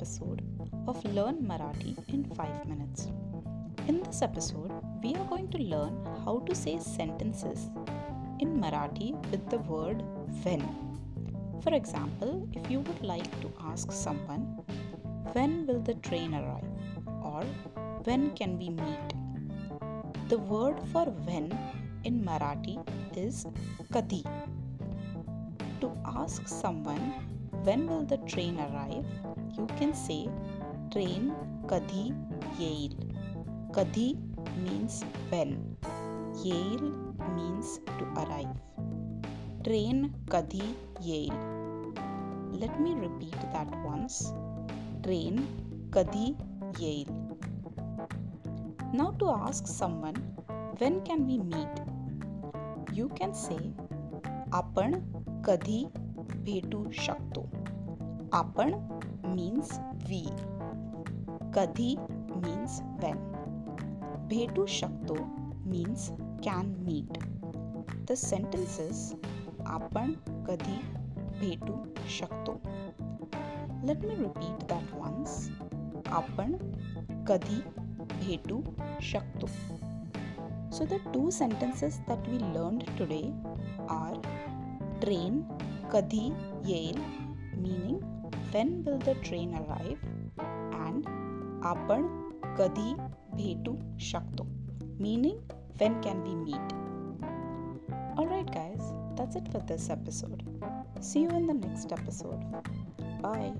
episode of Learn Marathi in 5 minutes. In this episode, we are going to learn how to say sentences in Marathi with the word when. For example, if you would like to ask someone, when will the train arrive? Or when can we meet? The word for when in Marathi is kadhi. To ask someone when will the train arrive, you can say train kadhi yeil. Kadhi means when. Yeil means to arrive. Train kadhi yeil. Let me repeat that once. Train kadhi yeil. Now to ask someone when can we meet, you can say apan kadhi bhetu shakto. Apan means we. Kadhi means when. Bhetu shakto means can meet. The sentence is apan kadhi bhetu shakto. Let me repeat that once. Apan kadhi bhetu shakto. So the two sentences that we learned today are train kadhi yeil, meaning when will the train arrive, and apan kadhi bhetu shakto, meaning when can we meet. Alright guys, that's it for this episode. See you in the next episode. Bye.